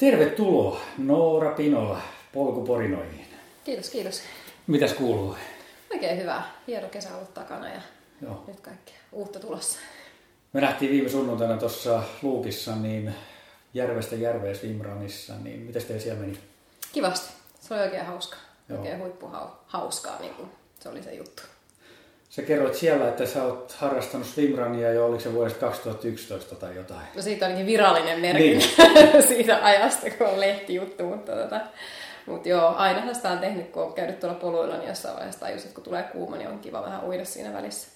Tervetuloa Noora Pinola Polku Porinoihin. Kiitos, kiitos. Mitäs kuuluu? Oikein hyvä. Hieno kesä ollut takana ja joo, nyt kaikkea uutta tulossa. Me nähtiin viime sunnuntaina tuossa Luukissa niin Järvestä Järveen Swimrunissa, niin mitäs teillä siellä meni? Kivasti. Se oli oikein hauskaa. Joo. Oikein huippuhauskaa niin kuin se oli se juttu. Sä kerroit siellä, että sä oot harrastanut Slimrania jo, oliko se vuodesta 2011 tai jotain? No siitä ainakin virallinen merkintä niin siitä ajasta, kun on lehtijuttu, mutta joo, ainahan sitä on tehnyt, kun on käynyt tuolla poluilla, niin jossain vaiheessa tajus, että kun tulee kuuma, niin on kiva vähän uida siinä välissä.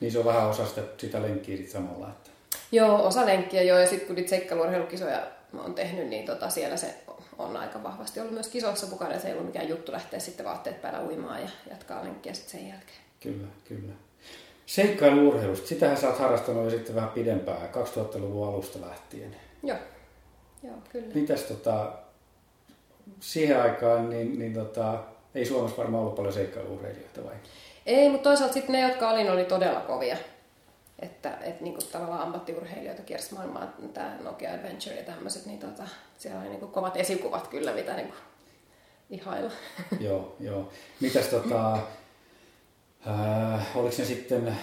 Niin se on vähän osa sitä lenkkiä sit samalla, että... Joo, osa lenkkiä joo, ja sitten kun niitä seikkailuurheilukisoja on tehnyt, niin siellä se on aika vahvasti ollut myös kisoissa mukana, ja se ei ollut mikään juttu lähteä sitten vaatteet päällä uimaan ja jatkaa lenkkiä sitten sen jälkeen. Kyllä, kyllä. Seikkailu-urheilusta, sitähän sä oot harrastanut jo sitten vähän pidempään, 2000-luvun alusta lähtien. Joo, kyllä. Mitäs siihen aikaan, ei Suomessa varmaan ollut paljon seikkailu-urheilijoita vai? Ei, mutta toisaalta sitten ne, jotka oli todella kovia. Että niinku tavallaan ammattiurheilijoita kiersi maailmaa, tämä Nokia Adventure ja tämmöiset, niin siellä oli niinku kovat esikuvat kyllä, mitä niinku ihailla. Joo. Mitäs oliko ne sitten,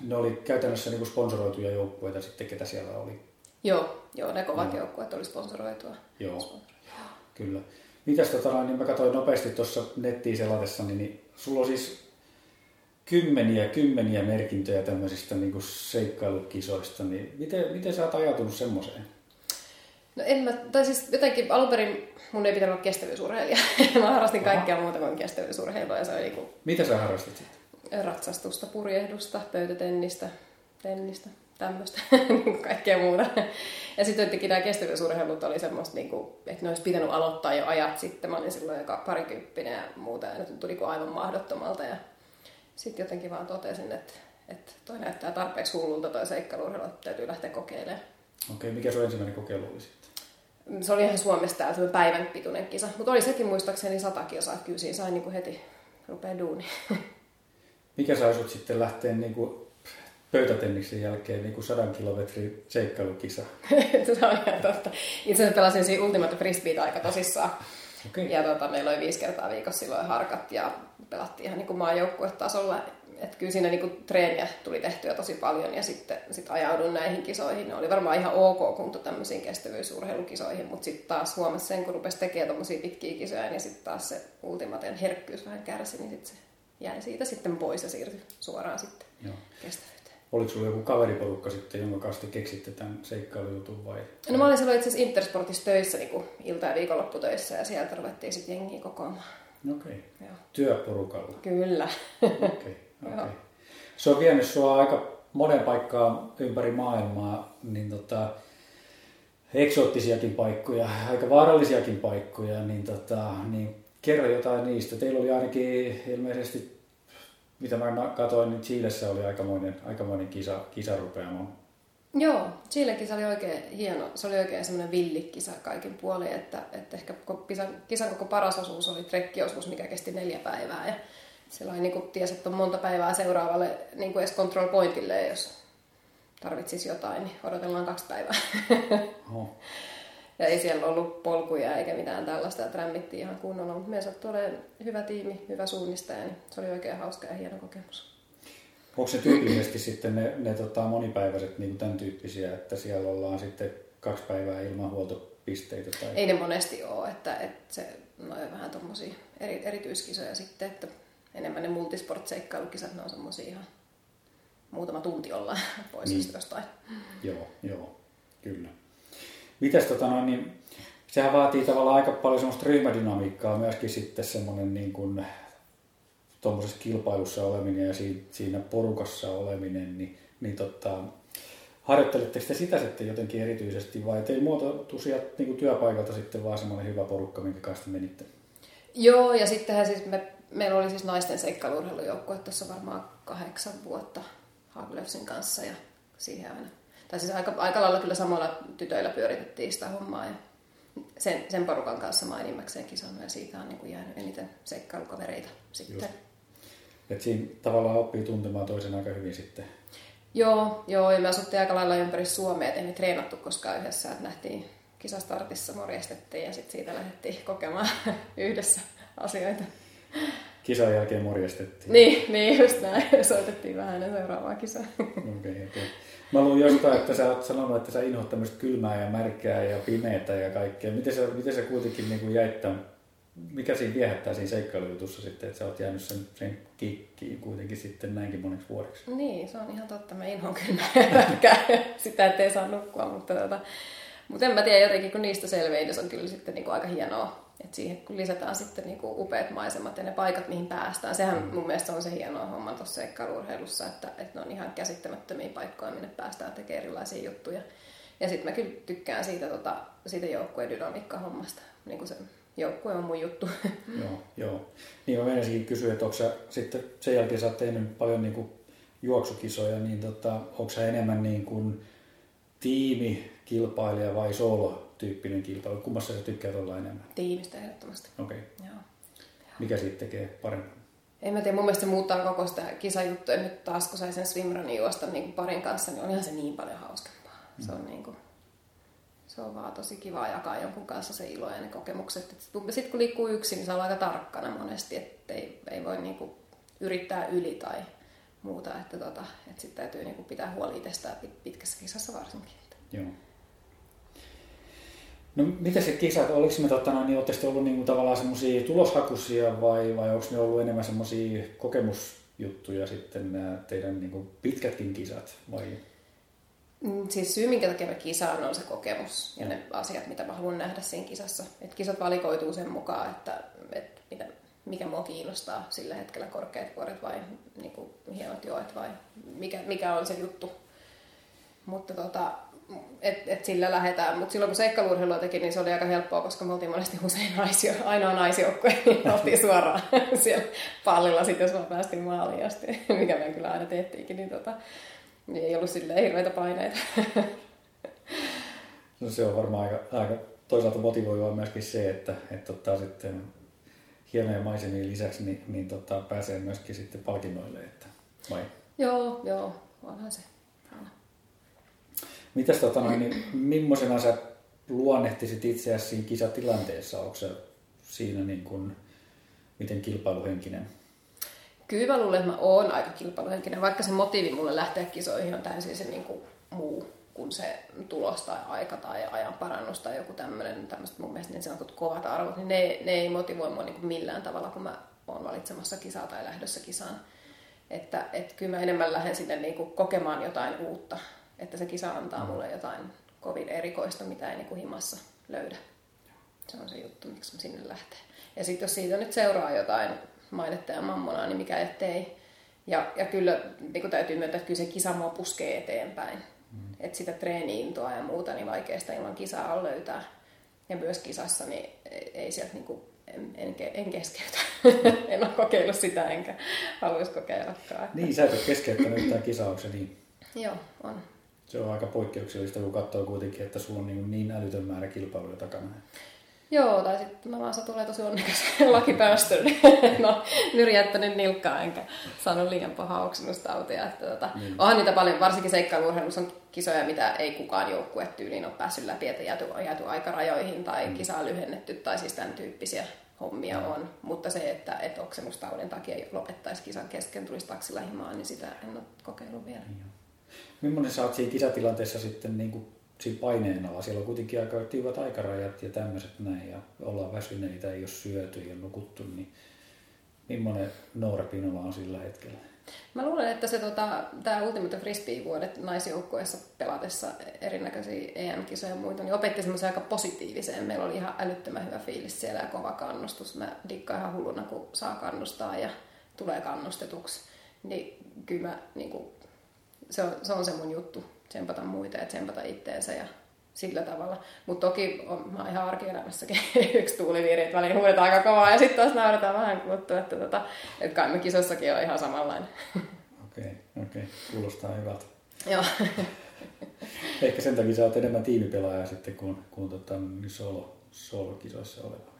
ne oli käytännössä niinku sponsoroituja joukkueita sitten, ketä siellä oli? Joo, ne kovat joukkueet oli sponsoroitua. Joo. Kyllä. Mitäs niin mä katsoin nopeasti tuossa nettiin selatessani, niin sulla on siis kymmeniä merkintöjä tämmöisistä niinku seikkailukisoista, niin miten sä oot ajautunut semmoiseen? No jotenkin alun perin mun ei pitänyt olla kestävyysurheilija. Mä harrastin kaikkea muuta kuin kestävyysurheilua. Ja se oli niinku... Mitä sä harrastit sitten? Ratsastusta, purjehdusta, pöytätennistä, tennistä, tämmöistä, kaikkea muuta. Ja sitten jotenkin nämä kestävyysurheilut oli semmoista, niinku, että ne olisi pitänyt aloittaa jo ajat sitten. Mä olin silloin joka parikymppinen ja muuta, ja ne tuntui aivan mahdottomalta. Ja sitten jotenkin vaan totesin, että toi näyttää tarpeeksi hullulta toi seikkailuurheilu, että täytyy lähteä kokeilemaan. Okei, mikä sun ensimmäinen kokeilu oli sitten? Se oli ihan Suomessa täällä päivän pituinen kisa, mutta oli sekin muistaakseni 100 kisaa. Kyllä siinä sai niinku heti rupeaa duuniin. Mikä sai sut sitten lähteä niinku pöytätenniksen jälkeen niinku 100 kilometrin seikkailukisa? Se on ihan totta. Itse asiassa pelasin siinä Ultimate Frisbeet aika tosissaan. Okay. Ja meillä oli 5 kertaa viikossa silloin harkat ja pelattiin ihan niinku maajoukkuetasolla. Että kyllä siinä niinku treeniä tuli tehtyä tosi paljon ja sitten ajaudun näihin kisoihin. Ne oli varmaan ihan ok kunto tämmöisiin kestävyysurheilukisoihin, mutta sitten taas huomasi sen, kun rupesi tekemään tommosia pitkiä kisoja, niin sitten taas se ultimaten herkkyys vähän kärsi, niin sitten se jäi siitä sitten pois ja siirtyi suoraan sitten kestävyyteen. Oliko sulla joku kaveriporukka sitten, jonka kanssa keksitte tämän seikkailujutun vai? No mä olin silloin itse asiassa Intersportissa töissä, niin ilta- ja viikonlopputöissä, ja sieltä ruvettiin sitten jengiä kokoamaan. Okei, okay. Työporukalla? Kyllä. Okay. Okay. Se on vienyt sua aika monen paikkaan ympäri maailmaa, niin eksoottisiakin paikkoja, aika vaarallisiakin paikkoja, niin kerro jotain niistä. Teillä oli ainakin ilmeisesti, mitä mä katsoin, niin Chilessä oli aikamoinen kisarupeama. Joo, Chile-kisa oli oikein hieno. Se oli oikein semmoinen villikisa kaikin puolin, että ehkä kisan koko paras osuus oli trekkiosuus, mikä kesti 4 päivää. Ja silloin niin tiesi, että on monta päivää seuraavalle niin edes control pointille, jos tarvitsisi jotain, niin odotellaan 2 päivää. Oh. Ja ei siellä ollut polkuja eikä mitään tällaista, että rämmittiin ihan kunnolla. Mutta meillä sattui olemaan hyvä tiimi, hyvä suunnistaja, niin se oli oikein hauska ja hieno kokemus. Onko se tyypillisesti sitten ne monipäiväiset niin tämän tyyppisiä, että siellä ollaan sitten 2 päivää ilman huoltopisteitä? Tai... Ei ne monesti ole, että se on vähän tuommoisia erityiskisoja sitten, että... Enemmän ne multisport-seikkailukisat, ne on semmosia ihan muutama tunti ollaan pois jostain. Joo, kyllä. Mitäs niin sehän vaatii tavallaan aika paljon semmoista ryhmädynamiikkaa myöskin sitten semmoinen niin kuin tommosessa kilpailussa oleminen ja siinä porukassa oleminen, niin harjoittelitteko te sitä sitten jotenkin erityisesti vai teillä muotoutui sieltä niin kuin työpaikalta sitten vaan semmoinen hyvä porukka, minkä kanssa menitte? Joo, ja sittenhän siis meillä oli siis naisten seikkailuurheilujoukkue tuossa varmaan 8 vuotta Haglöfsin kanssa ja siihen aina. Tai siis aika lailla kyllä samalla tytöillä pyöritettiin sitä hommaa ja sen porukan kanssa mä enimmäkseen kisannut ja siitä on niin kuin jäänyt eniten seikkailukavereita sitten. Että siinä tavallaan oppii tuntemaan toisen aika hyvin sitten. Joo, ja me asuttiin aika lailla ympäri Suomea, ettei me treenattu koskaan yhdessä, että nähtiin kisastartissa morjestettiin ja sitten siitä lähdettiin kokemaan yhdessä asioita. Kisan jälkeen morjestettiin. Niin, just näin. Soitettiin vähän ja seuraavaa kisaa. Okay. Mä luin jostain, että sä oot sanonut, että sä inhoat tämmöistä kylmää ja märkää ja pimeätä ja kaikkea. Miten sä kuitenkin niin kuin jäit tämän, mikä siinä viehättää siinä seikkailujutussa sitten, että sä oot jäänyt sen kikkiin kuitenkin sitten näinkin moneksi vuodeksi? Niin, se on ihan totta. Mä inhoan kylmää ja märkää. Sitä ettei saa nukkua, mutta en mä tiedä jotenkin, kun niistä selveilys on kyllä sitten niinku aika hienoa. Et siihen kun lisätään sitten niinku upeat maisemat ja ne paikat, mihin päästään. Sehän mun mielestä on se hienoa homma tuossa seikkailu-urheilussa, että ne on ihan käsittämättömiä paikkoja, minne päästään tekemään erilaisia juttuja. Ja sitten mä kyllä tykkään siitä joukkueen dynamiikka-hommasta. Niinku se joukkue on mun juttu. Joo. Niin mä menisinkin kysyä, että onko sä sitten sen jälkeen sä oot tehnyt paljon niinku juoksukisoja, niin onko sä enemmän niin kuin tiimikilpailija vai solo-tyyppinen kilpailu? Kummassa sä tykkäät olla enemmän? Tiimistä ehdottomasti. Okei. Mikä siitä tekee paremmin? En mä tiedä, mun mielestä se muuttaa koko sitä kisajuttua. Ja nyt taas kun sai sen swimrunin juosta niin parin kanssa, niin onhan se niin paljon hauskempaa. Mm. Se on vaan tosi kiva jakaa jonkun kanssa se ilo ja ne kokemukset. Sitten kun liikkuu yksin, niin saa olla aika tarkkana monesti, että ei voi yrittää yli tai muuta, että sitten täytyy pitää huoli itsestään pitkässä kisassa varsinkin. Joo. No mitä se kisat, ootteko te ollut tavallaan semmoisia tuloshakuisia vai onko ne ollut enemmän semmoisia kokemusjuttuja sitten nämä teidän pitkätkin kisat vai? Siis syy minkä takia mä kisaan on se kokemus ja ne asiat mitä mä haluan nähdä siinä kisassa. Et kisat valikoituu sen mukaan, että mikä mua kiinnostaa sillä hetkellä, korkeat vuoret vai hienot joet vai mikä on se juttu. Mutta sillä lähdetään. Mutta silloin kun seikkailuurheilua teki, niin se oli aika helppoa, koska me oltiin monesti usein ainoa naisjoukkue, niin oltiin suoraan siellä pallilla sitten, jos vaan päästiin maaliin asti, mikä me kyllä aina tehtiinkin, niin ei ollut silleen hirveitä paineita. No se on varmaan aika toisaalta motivoivaa myöskin se, että ottaa sitten hienoja maisemia lisäksi, niin pääsee myöskin sitten palkinnoille, että vai? Joo, onhan se. Mitäs niin millaisena sä luonnehtisit itseäsi siinä kisatilanteessa? Onko se siinä miten kilpailuhenkinen? Kyllä mä luulen, että mä oon aika kilpailuhenkinen, vaikka se motiivi mulle lähteä kisoihin on täysin se muu kuin se tulos tai aika tai ajan parannus tai joku tämmöistä mun mielestä niin sanotut kovat arvot, niin ne ei motivoi mua millään tavalla, kun mä oon valitsemassa kisaa tai lähdössä kisaan. Että kyllä mä enemmän lähden sinne kokemaan jotain uutta. Että se kisa antaa mulle jotain kovin erikoista, mitä ei himassa löydä. Se on se juttu, miksi mä sinne lähtee. Ja sitten jos siitä nyt seuraa jotain mainetta ja mammonaa, niin mikä ettei. Ja kyllä täytyy myöntää, että kyllä se kisa mua puskee eteenpäin. Että sitä treeni-intoa ja muuta niin vaikeasta ilman kisaa on löytää. Ja myös kisassa niin ei sieltä en keskeytä. En ole kokeillut sitä enkä haluaisi kokeillakaan. Niin, sä et ole keskeyttänyt yhtään kisaa, onko se niin? Joo, on. Se on aika poikkeuksellista, kun katsoo kuitenkin, että sulla on niin älytön määrä kilpailuja takana. Joo, tai sitten mä vaan satulen tosi onnekas lakipäästön. No, nyrjättänyt nilkkaa enkä saanut liian pahaa oksennustautia. Onhan niitä paljon, varsinkin seikkailuurheilussa on kisoja, mitä ei kukaan joukkuetyyliin ole päässyt läpi, että jääty aikarajoihin tai kisaa lyhennetty, tai siis tämän tyyppisiä hommia on. Mutta se, että oksennustaudin takia lopettaisi kisan kesken, tulisi taksilla himaan, niin sitä en ole kokeillut vielä. Millainen sä oot siinä kisatilanteessa sitten siinä paineen alla? Siellä on kuitenkin aika tiukat aikarajat ja tämmöiset näin ja ollaan väsyneitä, ei ole syöty ja nukuttu, niin millainen Noora Pinola on sillä hetkellä? Mä luulen, että se tää Ultimate Frisbee-vuodet naisjoukkueessa pelatessa erinäköisiä EM-kisoja ja muita, niin opetti semmoisen aika positiiviseen. Meillä oli ihan älyttömän hyvä fiilis siellä ja kova kannustus. Mä dikkaan ihan hulluna, kun saa kannustaa ja tulee kannustetuksi. Niin kyllä mä se on se mun juttu, tsempata muita ja tsempata itteensä ja sillä tavalla. Mutta toki mä oon ihan arkielämässäkin yksi tuuliviiri, että väliin huudetaan aika kovaa ja sitten taas nauretaan vähän kuluttua, että kai me kisossakin on ihan samanlainen. Okei. Kuulostaa hyvältä. Joo. Ehkä sen takia sä oot enemmän tiimipelaaja sitten kuin solo-kisoissa oleva.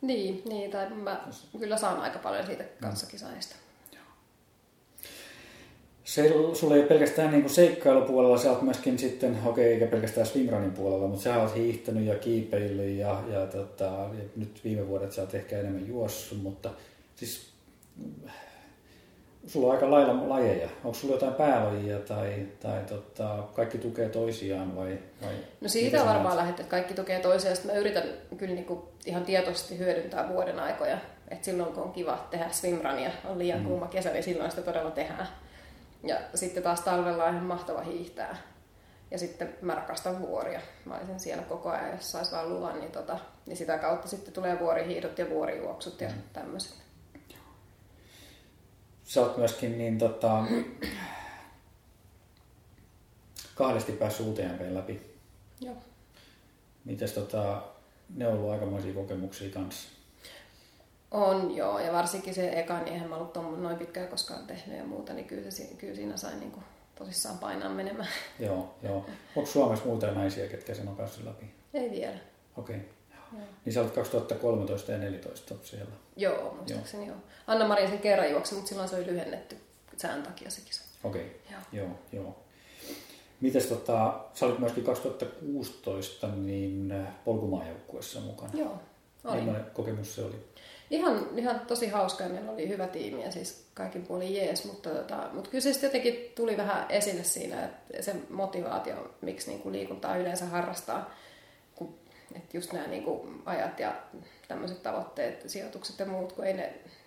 Niin, tai mä kyllä saan aika paljon siitä kanssakisaajista. se sulla ei ole pelkästään niin kuin seikkailupuolella, sä oot myöskin sitten, okei, eikä pelkästään swimrunin puolella, mutta sä oot hiihtänyt ja kiipeillyt ja nyt viime vuodet sä oot ehkä enemmän juossut, mutta siis sulla on aika lailla lajeja. Onko sulla jotain päälajia tai kaikki tukee toisiaan vai? No siitä varmaan lähdetään, että kaikki tukee toisiaan. Sitten mä yritän kyllä niin kuin ihan tietoisesti hyödyntää vuoden aikoja. Et silloin kun on kiva tehdä swimrunia, on liian kuuma kesä, niin silloin sitä todella tehdään. Ja sitten taas talvella on ihan mahtava hiihtää. Ja sitten mä rakastan vuoria. Mä olisin siellä koko ajan, jos sais vaan luvan, niin sitä kautta sitten tulee vuorihiihdot ja vuorijuoksut ja tämmöiset. Sä oot myöskin niin, kahdesti päässyt UTMB:n läpi. Joo. Mites ne on ollut aikamoisia kokemuksia kanssa? On joo, ja varsinkin se eka, niin eihän mä ollut noin pitkään koskaan tehnyt ja muuta, niin kyllä siinä sai niin kuin tosissaan painaa menemään. Joo. Onko Suomessa muuta naisia, ketkä sen on päässyt läpi? Ei vielä. Okei. Niin sä olet 2013 ja 2014 siellä. Joo, muistaakseni joo. Anna-Maria sen kerran juoksi, mutta silloin se oli lyhennetty sään takia se kisa. Okei, joo. Mites sä olit myöskin 2016 niin polkumaajoukkuessa mukana? Joo, oli. Millainen kokemus se oli? Ihan tosi hauska ja meillä oli hyvä tiimi ja siis kaikin puolin jees, mutta kyllä se sitten jotenkin tuli vähän esille siinä, että se motivaatio, miksi niinku liikuntaa yleensä harrastaa. Että just nämä niinku ajat ja tämmöiset tavoitteet, sijoitukset ja muut, kun ne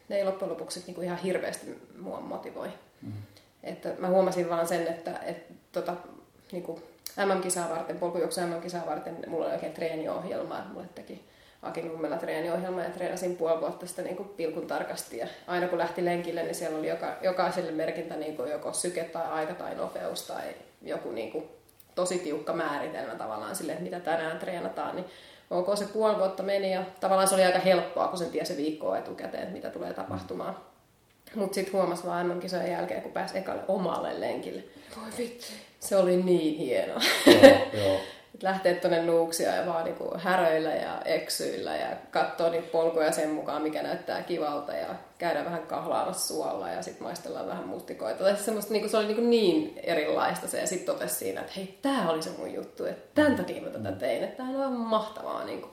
ei loppujen lopuksi niinku ihan hirveästi mua motivoi. Mm-hmm. Että mä huomasin vaan sen, että niinku MM-kisaa varten, polkujuoksu MM-kisaa varten, mulla oli oikein treeniohjelma. Mulle teki Aki Nummela treeniohjelma ja treenasin puoli vuotta sitä niinku pilkun tarkasti. Ja aina kun lähti lenkille, niin siellä oli jokaiselle merkintä niinku joko syke tai aika tai nopeus tai joku niinku tosi tiukka määritelmä tavallaan sille, että mitä tänään treenataan, niin ok, se puoli vuotta meni ja tavallaan se oli aika helppoa, kun sen tiesi viikkoa etukäteen, että mitä tulee tapahtumaan. Mutta sitten huomasi vaan MM-kisojen jälkeen, kun pääsi ekalle omalle lenkille. Voi vittu, se oli niin hienoa. Joo. Lähtee tuonne Nuuksia ja vaan niinku häröillä ja eksyillä ja katsoo niitä polkuja sen mukaan, mikä näyttää kivalta ja käydään vähän kahlaamassa suolla ja sitten maistellaan vähän mustikoita. Niinku, se oli niinku niin erilaista se ja sitten totesi siinä, että hei, tää oli se mun juttu, että tämän takia mä tätä tein, että tää on aivan mahtavaa. Niinku.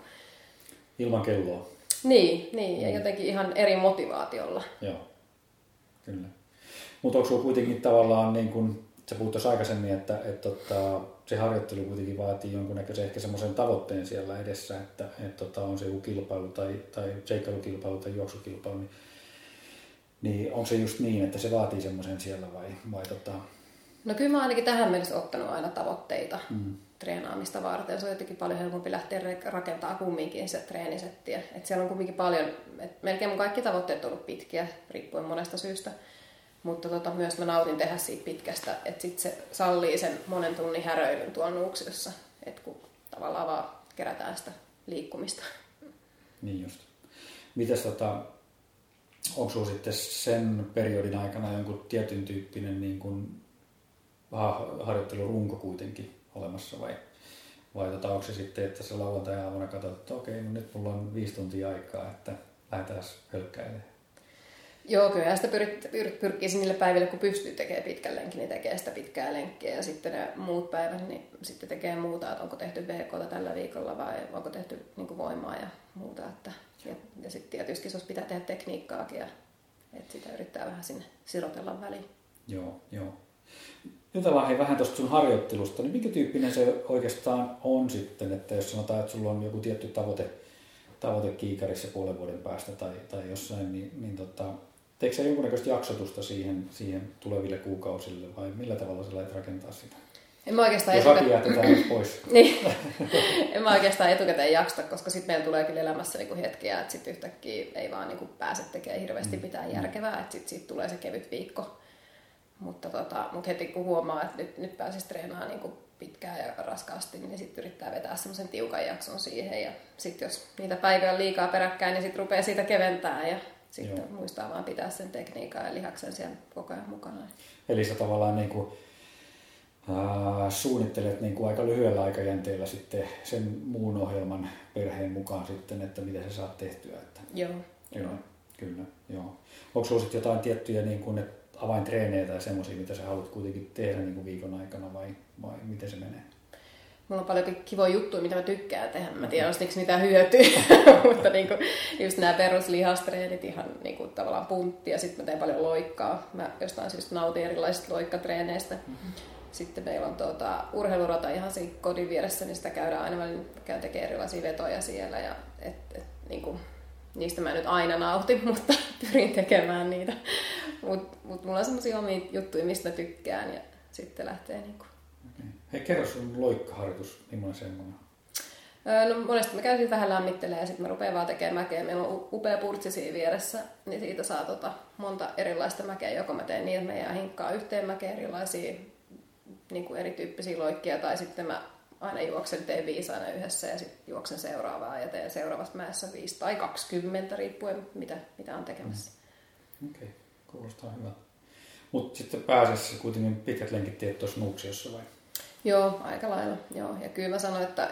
Ilman kelloa. Niin, ja jotenkin ihan eri motivaatiolla. Joo, kyllä. Mutta onko sulla kuitenkin tavallaan niin kuin sä puhut tuossa aikaisemmin, että se harjoittelu kuitenkin vaatii jonkunnäköisen ehkä semmoisen tavoitteen siellä edessä, että on se joku kilpailu tai seikkailukilpailu tai juoksukilpailu, niin onko se just niin, että se vaatii semmoisen siellä vai? No kyllä mä ainakin tähän mennessä ottanut aina tavoitteita treenaamista varten. Se on jotenkin paljon helpompi lähteä rakentamaan kumminkin se treenisettiä. Et siellä on kumminkin paljon, et melkein mun kaikki tavoitteet on ollut pitkiä, riippuen monesta syystä. Mutta myös mä nautin tehdä siitä pitkästä, että sitten se sallii sen monen tunnin häröilyn tuolla Nuuksiossa, että kun tavallaan vaan kerätään sitä liikkumista. Niin just. Mites onko sulla sitten sen periodin aikana jonkun tietyn tyyppinen niin kuin harjoittelurunko kuitenkin olemassa vai onko se sitten, että se lauantai-aamuna katsot, että okei, no nyt mulla on 5 tuntia aikaa, että lähdetään hölkkäilemään? Joo, kyllä sitä pyrkii niille päiville, kun pystyy tekemään pitkän lenkin, niin tekee sitä pitkää lenkkiä. Ja sitten ne muut päivät, niin sitten tekee muuta, että onko tehty BK:ta tällä viikolla vai onko tehty niin voimaa ja muuta. Ja sitten tietysti kisossa pitää tehdä tekniikkaakin, ja, että sitä yrittää vähän sinne sirotella väliin. Joo. Jutellaan vähän tuosta sun harjoittelusta, niin minkä tyyppinen se oikeastaan on sitten, että jos sanotaan, että sulla on joku tietty tavoite kiikarissa puolen vuoden päästä tai jossain, niin teekö sä jonkunnäköistä jaksotusta siihen tuleville kuukausille vai millä tavalla sä lait rakentaa sitä? En mä oikeastaan etukäteen jaksta, koska sitten meillä tulee kyllä elämässä niinku hetkiä, että sitten yhtäkkiä ei vaan niinku pääse tekemään hirveästi mitään järkevää, että sitten siitä tulee se kevyt viikko. Mutta heti kun huomaa, että nyt pääsisi treenaamaan niinku pitkään ja raskaasti, niin sitten yrittää vetää semmoisen tiukan jakson siihen. Ja sitten jos niitä päiviä on liikaa peräkkäin, niin sitten rupeaa siitä keventää ja sitten muistaa vaan pitää sen tekniikan ja lihaksen siellä koko ajan mukana. Eli sä tavallaan niinku, suunnittelet niinku aika lyhyellä aikajänteellä sitten sen muun ohjelman perheen mukaan sitten, että mitä sä saat tehtyä. Että. Joo. Kyllä. Onko sulla sitten jotain tiettyjä, niin kun, että avaintreenejä tai semmoisia, mitä sä haluat kuitenkin tehdä niin kuin viikon aikana vai miten se menee? Mulla on paljon kivoja juttuja, mitä mä tykkään tehdä. Mä tiedän, oliko niitä hyötyä, mutta niinku, just nämä peruslihastreenit, ihan niinku, tavallaan puntti, ja sitten mä teen paljon loikkaa. Mä jostain syystä nautin erilaisista loikkatreeneistä. Mm-hmm. Sitten meillä on urheilurata ihan siinä kodin vieressä, niin sitä käydään aina. Mä käyn tekemään erilaisia vetoja siellä. Ja niinku, niistä mä nyt aina nautin, mutta pyrin tekemään niitä. Mut mulla on semmosia omia juttuja, mistä tykkään, ja sitten lähtee niinku. Hei, kerro sun loikkaharjoitus, millainen semmoinen? No monesti mä käyn vähän lämmittelemään ja sitten mä rupean vaan tekemään mäkeä. Meillä on upea purtsi siinä vieressä, niin siitä saa monta erilaista mäkeä. Joko mä teen niin, että mä jää hinkkaa yhteen mäkeä erilaisia niin kuin erityyppisiä loikkia, tai sitten mä aina juoksen, teen 5 aina yhdessä ja sitten juoksen seuraavaan ja teen seuraavassa mäessä 5 tai 20, riippuen mitä on tekemässä. Okei, kuulostaa hyvältä. Mutta sitten pääasiassa kuitenkin pitkät lenkit teet tuossa Nuuksiossa vai? Joo, aika lailla. Joo. Ja kyllä mä sanoin, että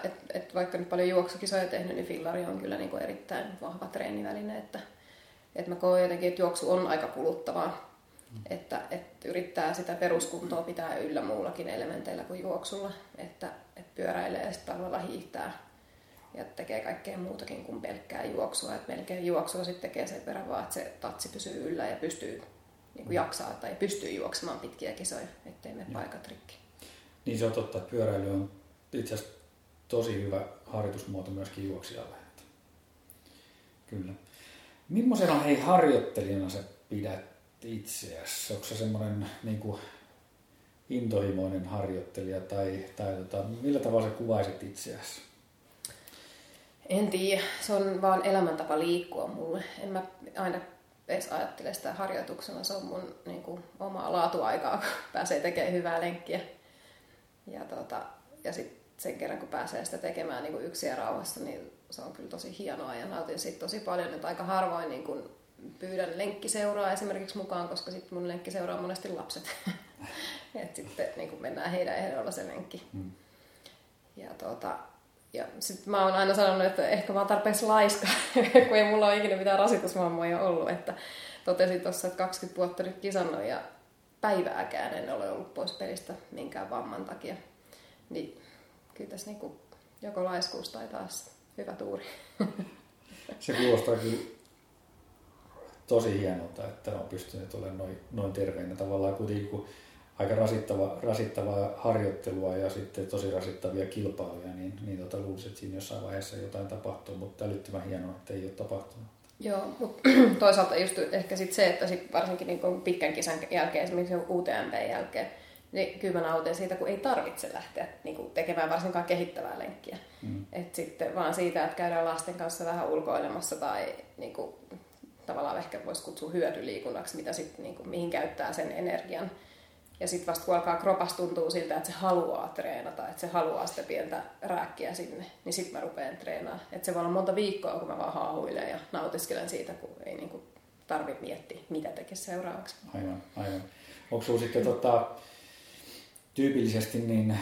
vaikka nyt paljon juoksukisoja tehnyt, niin fillari on kyllä niin kuin erittäin vahva treeniväline. Että mä koen jotenkin, että juoksu on aika kuluttavaa. Että yrittää sitä peruskuntoa pitää yllä muullakin elementeillä kuin juoksulla. Että pyöräilee ja sitten tavalla hiihtää ja tekee kaikkea muutakin kuin pelkkää juoksua. Että melkein juoksua sitten tekee sen verran vaan, että se tatsi pysyy yllä ja pystyy niin kuin jaksaa tai pystyy juoksemaan pitkiä kisoja, ettei mene paikat rikki. Niin se on totta, että pyöräily on itse asiassa tosi hyvä harjoitusmuoto myöskin juoksijalle. Kyllä. Millaisena hei harjoittelijana sä pidät itseäsi? Onko sä semmoinen niin kuin intohimoinen harjoittelija tai millä tavalla sä kuvaisit itseäsi? En tiedä, se on vaan elämäntapa liikkua mulle. En mä aina edes ajattele sitä harjoituksena, se on mun niin kuin omaa laatuaikaa, kun pääsee tekemään hyvää lenkkiä. Ja sitten sen kerran, kun pääsee sitä tekemään niin kuin yksin ja rauhassa, niin se on kyllä tosi hienoa ja nautin siitä tosi paljon. Että aika harvoin niin kuin pyydän lenkkiseuraa esimerkiksi mukaan, koska sitten mun lenkkiseuraa on monesti lapset. Että sitten niin kuin mennään heidän ehdolla se lenkki. Mm. Ja sitten mä oon aina sanonut, että ehkä mä oon tarpeeksi laiska, kun ei mulla ole ikinä mitään rasitusvammoja ollut. Että totesin tuossa, että 20 vuotta nyt kisannut ja päivääkään en ole ollut pois pelistä minkään vamman takia. Niin kyllä tässä niinku joko laiskuus tai taas hyvä tuuri. Se kuulostaa kyllä tosi hienolta, että on pystynyt olemaan noin terveinä tavallaan kuitenkin aika rasittavaa harjoittelua ja sitten tosi rasittavia kilpailuja, niin luulisin, että siinä jossain vaiheessa jotain tapahtuu, mutta älyttömän hienoa, että ei ole tapahtunut. Joo, mutta toisaalta just ehkä sit se, että sit varsinkin niin pitkän kisan jälkeen, esimerkiksi UTMB:n jälkeen, niin kyllä mä nautin siitä, kun ei tarvitse lähteä niin tekemään varsinkaan kehittävää lenkkiä. Mm. Et sitten vaan siitä, että käydään lasten kanssa vähän ulkoilemassa tai niin kuin, tavallaan ehkä voisi kutsua hyötyliikunnaksi, mitä sit, niin kuin, mihin käyttää sen energian. Ja sitten vasta kun alkaa kropas tuntuu siltä, että se haluaa treenata, että se haluaa sitä pientä rääkkiä sinne, niin sitten mä rupean treenaamaan. Että se voi olla monta viikkoa, kun mä vaan haahuilen ja nautiskelen siitä, kun ei niinku tarvitse miettiä, mitä tekee seuraavaksi. Aivan. Onko sinulla sitten tyypillisesti niin,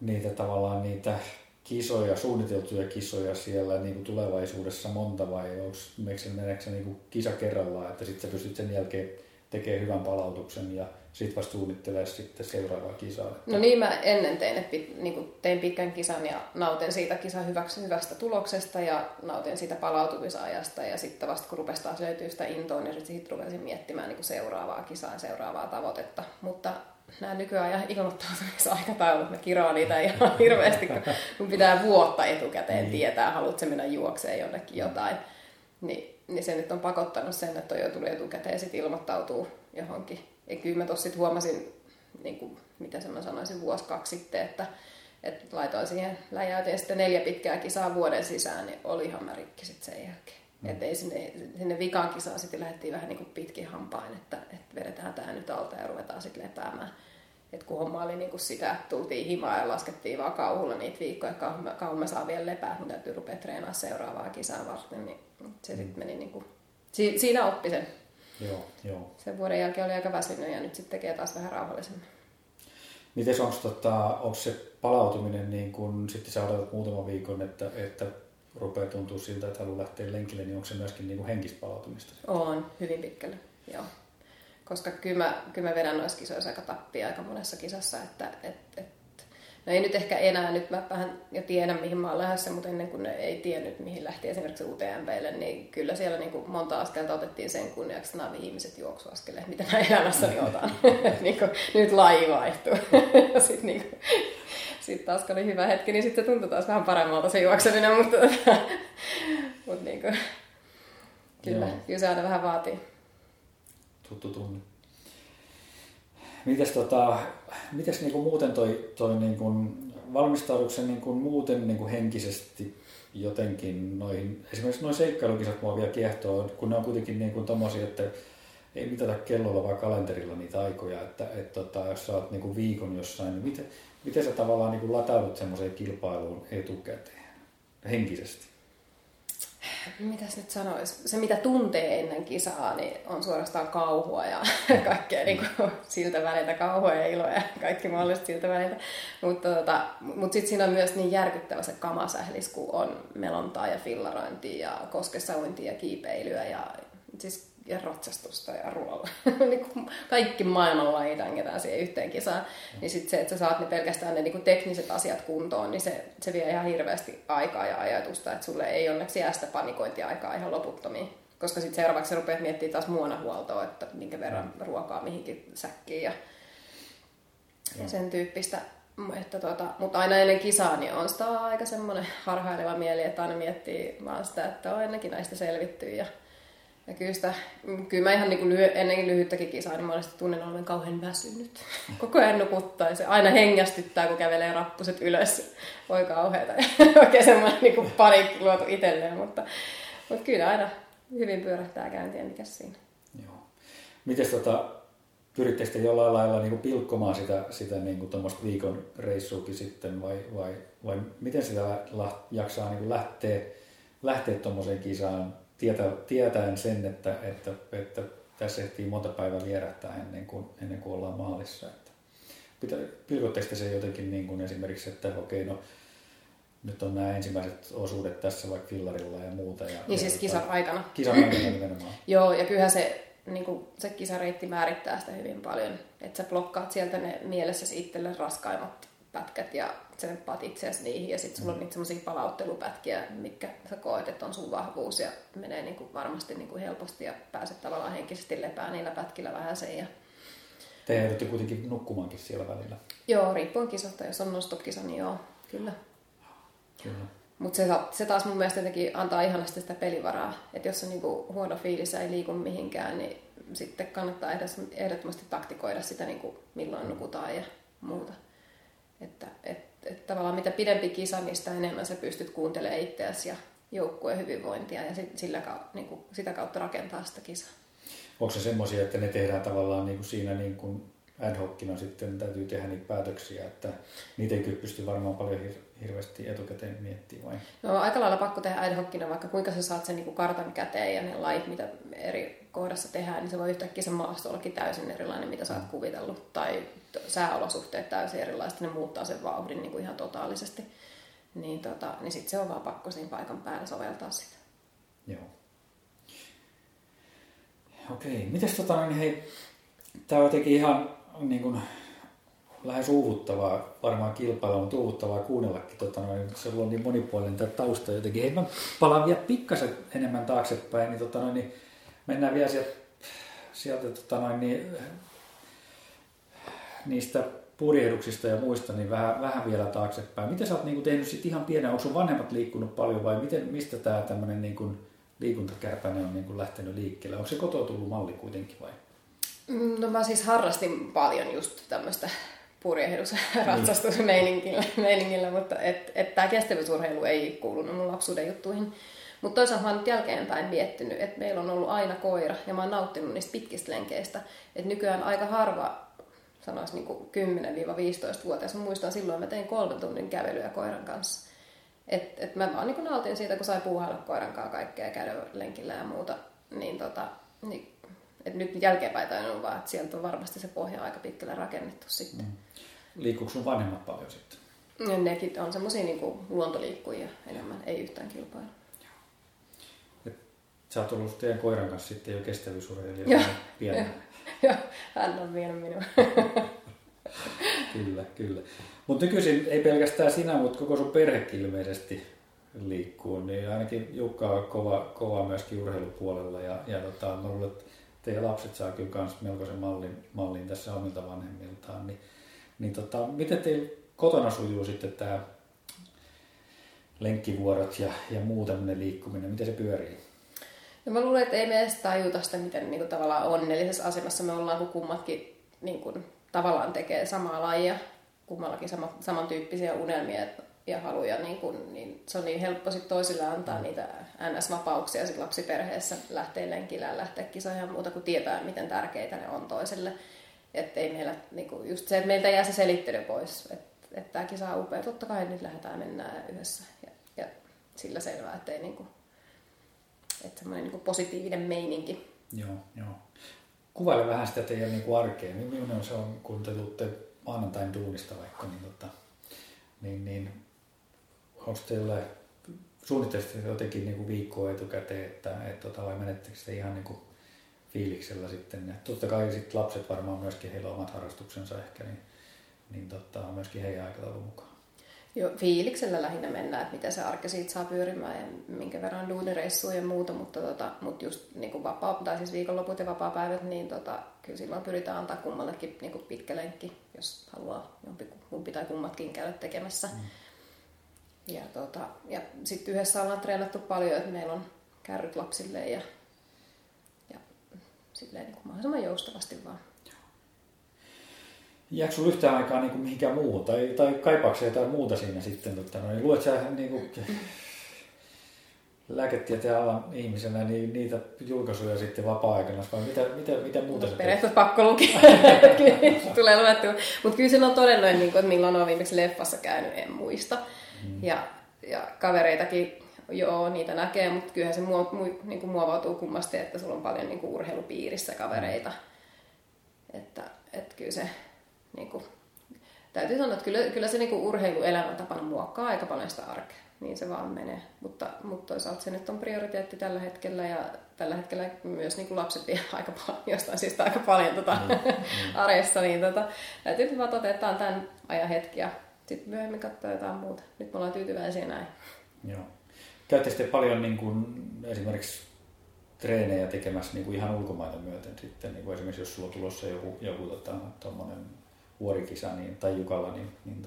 niitä kisoja, suunniteltuja kisoja siellä niin tulevaisuudessa monta vai onko meneekö niin kisa kerrallaan, että sitten sä pystyt sen jälkeen tekee hyvän palautuksen ja sitten vasta suunnittelee sitten seuraavaa kisaa. No niin, mä ennen tein pitkän kisan ja nautin siitä kisan hyvästä tuloksesta ja nautin siitä palautumisajasta. Ja sitten vasta kun rupesi taas löytyy sitä intoa, niin sitten rupesin miettimään niin seuraavaa kisaa ja seuraavaa tavoitetta. Mutta nämä nykyään ilmoittautumisen aikataulut, mä kiroan niitä ihan hirveästi, kun pitää vuotta etukäteen tietää, haluatko mennä juokseen jonnekin jotain. Niin se nyt on pakottanut sen, että on jo tullut etukäteen ja sitten ilmoittautuu johonkin. Ja kyllä mä tuossa sitten huomasin, niin kuin, mitä sen mä sanoisin, 1-2 sitten, että laitoin siihen läjäyteen sitten 4 pitkää kisaa vuoden sisään, niin olihan mä rikki sitten sen jälkeen. Että ei sinne vikaan kisaan sitten lähdettiin vähän niin kuin pitkin hampain, että vedetään tää nyt alta ja ruvetaan sitten lepäämään. Että kun homma oli niin kuin sitä, tultiin himaa ja laskettiin vaan kauhulla niitä viikkoja, kauan mä saan vielä lepää, kun täytyy rupea treenaamaan seuraavaa kisaa varten, niin se sitten meni niin kuin, siinä oppi sen. Joo. Sen vuoden jälkeen oli aika väsynyt ja nyt sitten tekee taas vähän rauhallisemmin. Mites onko se palautuminen, niin kun sitten sä odotat muutaman viikon, että rupeaa tuntua siltä, että haluaa lähteä lenkille, niin onko se myöskin niin kuin henkistä palautumista? On, hyvin pitkälle, joo. Koska kyllä mä vedän noissa kisoissa aika tappia aika monessa kisassa. No ei nyt ehkä enää, nyt mä vähän jo tiedän mihin mä oon lähdössä, mutta ennen kuin ne ei tiennyt mihin lähti esimerkiksi UTMB:lle, niin kyllä siellä niin kuin monta askelta otettiin sen kunniaksi nämä viimeiset juoksuaskeleet, mitä mä elämässäni otan. Niin kuin, nyt laji vaihtuu. Sitten niin sit taas kun oli hyvä hetki, niin sitten se tuntui taas vähän paremmalta se juokseminen, mutta niin kuin, kyllä se aina vähän vaatii. Tuttu tunne. Mites niinku muuten toi niinku valmistauduksen niinku muuten niinku henkisesti jotenkin noihin, esimerkiksi noin seikkailukisat mua vielä kiehtoo, kun ne on kuitenkin niinku tommosia, että ei mitata kellolla vaan kalenterilla niitä aikoja, että jos sä oot niinku viikon jossain, niin miten sä tavallaan niinku lataudut semmoiseen kilpailuun etukäteen henkisesti? Mitäs nyt sanois? Se mitä tuntee ennen kisaa, niin on suorastaan kauhua ja kaikkea niin kuin, siltä väliltä kauhua ja iloa ja kaikki mahdollista siltä väliltä. Mutta sitten siinä on myös niin järkyttävä se kamasählis, kun on melontaa ja fillarointia ja koskesauintia ja kiipeilyä ja ratsastusta ja ruoalla. Kaikki maailman lajit angetaan siihen yhteen kisaan. Niin sitten se, että sä saat ne pelkästään ne tekniset asiat kuntoon, niin se vie ihan hirveästi aikaa ja ajatusta, että sulle ei onneksi jää sitä panikointiaikaa ihan loputtomiin. Koska sitten seuraavaksi sä rupeat miettimään taas muonahuoltoa, että minkä verran ruokaa mihinkin säkkiin ja sen tyyppistä. Mutta aina ennen kisaa niin on sitä aika semmoinen harhaileva mieli, että aina miettii vaan sitä, että on ennenkin näistä selvittyy ja ja kyllä mä ihan niin ennenkin lyhyttäkin kisaa, niin mä olen tunnen olevan kauhean väsynyt. Koko ajan nukuttaa ja se aina hengästyttää, kun kävelee rappuset ylös. Voi kauheeta. Oikein semmoinen niin panikki luotu itselleen, mutta kyllä aina hyvin pyörähtää käyntiä, mikäs siinä. Joo. Mites pyritte sitten jollain lailla niin pilkkomaan sitä niin tuommoista viikon reissuukin sitten, vai miten sitä jaksaa niin lähteä tuommoiseen kisaan? Tietäen sen, että tässä ehtii monta päivää vierähtää ennen kuin ollaan maalissa. Pilkotteko se jotenkin niin kuin esimerkiksi, että okei, no nyt on nämä ensimmäiset osuudet tässä vaikka fillarilla ja muuta. Ja niin siis kisan aikana. Kisan aikana nimenomaan. Joo, ja kyllähän se, niin kuin, se kisareitti määrittää sitä hyvin paljon. Että sä blokkaat sieltä ne mielessäsi itselle raskaimmat pätkät ja sen patitsees niihin ja sitten sulla on niitä semmoisia palauttelupätkiä, mitkä sä koet, että on sun vahvuus ja menee niinku varmasti niinku helposti ja pääset tavallaan henkisesti lepää niillä pätkillä vähän sen. Ja te joudutte kuitenkin nukkumaankin siellä välillä. Joo, riippuen kisasta. Jos on nostopkisa, niin joo, kyllä. Mutta se taas mun mielestä jotenkin antaa ihanasti sitä pelivaraa, että jos on niinku huono fiilis ja ei liiku mihinkään, niin sitten kannattaa ehdottomasti taktikoida sitä niinku milloin nukutaan ja muuta. Että tavallaan mitä pidempi kisa, niin sitä enemmän sä pystyt kuuntelemaan itseäsi ja joukkueen hyvinvointia ja sitä kautta rakentaa sitä kisaa. Onko se semmoisia, että ne tehdään tavallaan niin kuin siinä niin kuin ad hocina sitten täytyy tehdä niitä päätöksiä, että niitä ei kyllä pysty varmaan paljon hirveästi etukäteen miettimään vai? No aika lailla pakko tehdä ad hocina, vaikka kuinka sä saat sen niin kuin kartan käteen ja ne lait, mitä eri kohdassa tehdään, niin se voi yhtäkkiä se maasto ollakin täysin erilainen, mitä sä oot kuvitellut tai sääolosuhteet täysin erilaiset, ne muuttaa sen vauhdin niin kuin ihan totaalisesti, niin sitten se on vaan pakko siinä paikan päällä soveltaa sitä. Joo. Okei, mitäs tää on jotenkin ihan niin kuin lähes uuvuttavaa, varmaan kilpailu on uuvuttavaa kuunnellakin, se on niin monipuolinen tämä tausta jotenkin. Hei, mä palaan vielä pikkasen enemmän taaksepäin, niin mennään vielä sieltä niistä purjehduksista ja muista, niin vähän vielä taaksepäin. Miten sä oot niinku tehnyt sit ihan pienen, onko sun vanhemmat liikkunut paljon vai mistä tää tämmönen niinku liikuntakärpäinen on niinku lähtenyt liikkeelle? Onko se kotoa tullut malli kuitenkin vai? No mä siis harrastin paljon just tämmöstä purjehdus- ja ratsastusmeiningillä, mutta tää kestävyysurheilu ei kuulunut mun lapsuuden juttuihin. Mutta toisaalta mä oon nyt jälkeenpäin miettinyt, että meillä on ollut aina koira ja mä oon nauttinut niistä pitkistä lenkeistä. Että nykyään aika harva, sanoisi niin 10-15-vuotias, mä muistan silloin mä tein 3 tunnin kävelyä koiran kanssa. Et mä vaan niin nautin siitä, kun sai puuhailla koiran kanssa kaikkea ja käydä lenkillä ja muuta. Niin, et nyt jälkeenpäin tainnut vaan, että sieltä on varmasti se pohja aika pitkälle rakennettu sitten. Liikkuuko sun vanhemmat paljon sitten? Ja nekin on semmosia niin luontoliikkujia enemmän, ei yhtään kilpailu. Sä oot ollut teidän koiran kanssa sitten jo kestävyysurheilijana pienenä. Joo, hän on vienyt minua. Kyllä, kyllä. Mutta nykyisin ei pelkästään sinä, mutta koko sun perhekin ilmeisesti liikkuu. Niin ainakin Jukka on kova myöskin urheilupuolella. Ja mä luulen, että teidän lapset saa kyllä myös melkoisen mallin tässä omilta vanhemmiltaan. Niin, miten teillä kotona sujuu sitten tämä lenkkivuorot ja muu tämmöinen liikkuminen? Miten se pyörii? No mä luulen, että ei me edes tajuta sitä, miten niin kuin tavallaan onnellisessa asemassa me ollaan, kun kummatkin niin kuin tavallaan tekee samaa lajia, kummallakin samantyyppisiä unelmia ja haluja, niin se on niin helppo sit toisille antaa niitä NS-vapauksia sit lapsiperheessä, lähtee lenkilään, lähtee kisaan ja muuta, kun tietää, miten tärkeitä ne on toisille. Että ei meillä, niin kuin, just se, että meiltä jää se selittely pois, että tämä kisa on upea, totta kai nyt lähdetään mennään yhdessä ja sillä selvää, että ei niin kuin, että semmoinen niin kuin positiivinen meininki. Joo. Kuvaile vähän sitä teidän niin kuin arkea. Millainen se on, kun te tuutte maanantain duunista vaikka, niin onko teillä suunnitelmasti jotenkin niin kuin viikkoa etukäteen, että vai menettekö se ihan niin kuin fiiliksellä sitten? Ja totta kai sit lapset varmaan myöskin, heillä on omat harrastuksensa ehkä, niin, myöskin heidän aikataulun mukaan. Joo, fiiliksellä lähinnä mennään, että mitä se arki siitä saa pyörimään ja minkä verran duunireissuja ja muuta, mutta just niin vapaa, tai siis viikonloput ja vapaapäivät, niin, kyllä silloin pyritään antaa kummallekin niin pitkä lenkki, jos haluaa jompikumpi tai kummatkin käydä tekemässä. Ja sitten yhdessä ollaan treenattu paljon, että meillä on kärryt lapsille ja silleen niin mahdollisimman joustavasti vaan. Jääkö sinulla yhtään aikaa niin kuin mihinkään muuhun? Tai kaipaako jotain muuta siinä sitten? Luet sä niin lääketieteen alan ihmisenä niin niitä julkaisuja sitten vapaa-aikana? Vai mitä muuta se teet? On pakko lukea. Tulee luettua. Mutta kyllä sen on todennut, että milloin on viimeksi leffassa käynyt, en muista. Ja kavereitakin, joo, niitä näkee, mutta kyllähän se niin kuin muovautuu kummasti, että sulla on paljon niin kuin urheilupiirissä kavereita. Että kyllä se... Niin, täytyy sanoa, että kyllä se niin urheiluelämän tapana muokkaa aika paljon sitä arkea, niin se vaan menee, mutta toisaalta se nyt on prioriteetti tällä hetkellä ja tällä hetkellä myös niin lapset vie aika paljon, jostain syystä aika paljon arjessa, niin, täytyy vaan otetaan tämän ajan hetki ja sitten myöhemmin katsotaan jotain muuta. Nyt me ollaan tyytyväisiä näin. Joo. Käytte sitten paljon niin kuin, esimerkiksi treenejä tekemässä niin kuin ihan ulkomaita myöten sitten, niin kuin esimerkiksi jos sulla on tulossa joku tuommoinen vuorikisa niin, tai Jukalla, niin,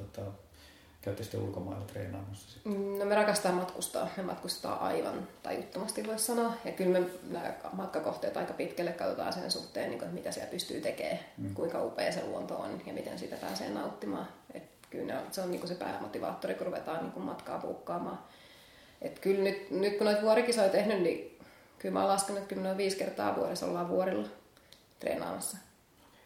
käytte sitten ulkomailla treenaamassa sitten? No me rakastetaan matkustaa. Me matkustetaan aivan tajuttomasti, voisi sanoa. Ja kyllä me nämä matkakohteet aika pitkälle katsotaan sen suhteen, niin kuin, että mitä siellä pystyy tekemään, kuinka upea se luonto on ja miten siitä pääsee nauttimaan. Et kyllä se on niin kuin se päämotivaattori, kun ruvetaan niin kuin matkaa buukkaamaan. Et kyllä nyt kun noita vuorikisoja on tehnyt, niin kyllä mä oon laskenut, että kyllä noin 5 kertaa vuodessa ollaan vuorilla treenaamassa.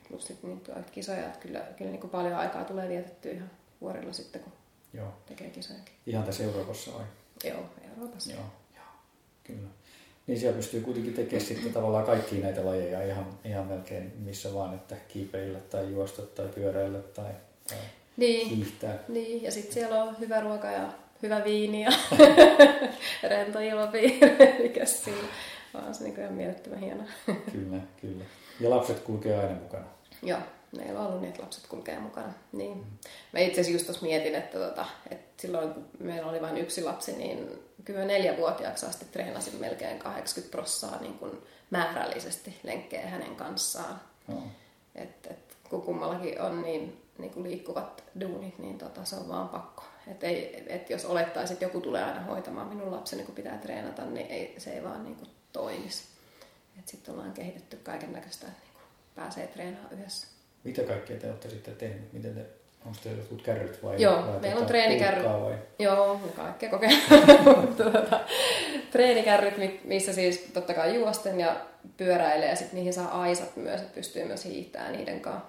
Plus sitten niin kisoja, että kyllä niin kuin paljon aikaa tulee vietettyä ihan vuorilla sitten, kun joo. tekee kisojakin. Ihan tässä Euroopassa vai? Joo, Euroopassa. Joo, kyllä. Niin siellä pystyy kuitenkin tekemään sitten tavallaan kaikkia näitä lajeja ihan melkein missä vaan, että kiipeillä tai juosta tai pyöräillä tai niin. hiihtää. Niin, ja sitten siellä on hyvä ruoka ja hyvä viini ja rento ilmapiiri, mikäs siinä vaan se niin ihan mielettömän hienoa. Kyllä. Ja lapset kulkee aina mukana. Joo, meillä on ollut niin, että lapset kulkee mukana. Niin. Mä itse asiassa just tuossa mietin, että silloin kun meillä oli vain yksi lapsi, niin kyllä 4-vuotiaaksi asti treenasin melkein 80% niin kuin määrällisesti lenkkejä hänen kanssaan. No. Et, kun kummallakin on niin kuin liikkuvat duunit, niin, se on vaan pakko. Et jos olettaisiin, että joku tulee aina hoitamaan minun lapseni, kun pitää treenata, niin se ei vaan niin kuin toimisi. Sitten ollaan kehitetty kaiken näköistä, että niin pääsee treenaamaan yhdessä. Mitä kaikkea te olette sitten tehneet? Onko teillä jotkut kärryt vai? Joo, meillä on treenikärryt. Joo, kaikkea kokeillaan. Treenikärryt, missä siis totta kai juosten ja pyöräilee ja sitten niihin saa aisat myös, että pystyy myös hiihtämään niiden kanssa.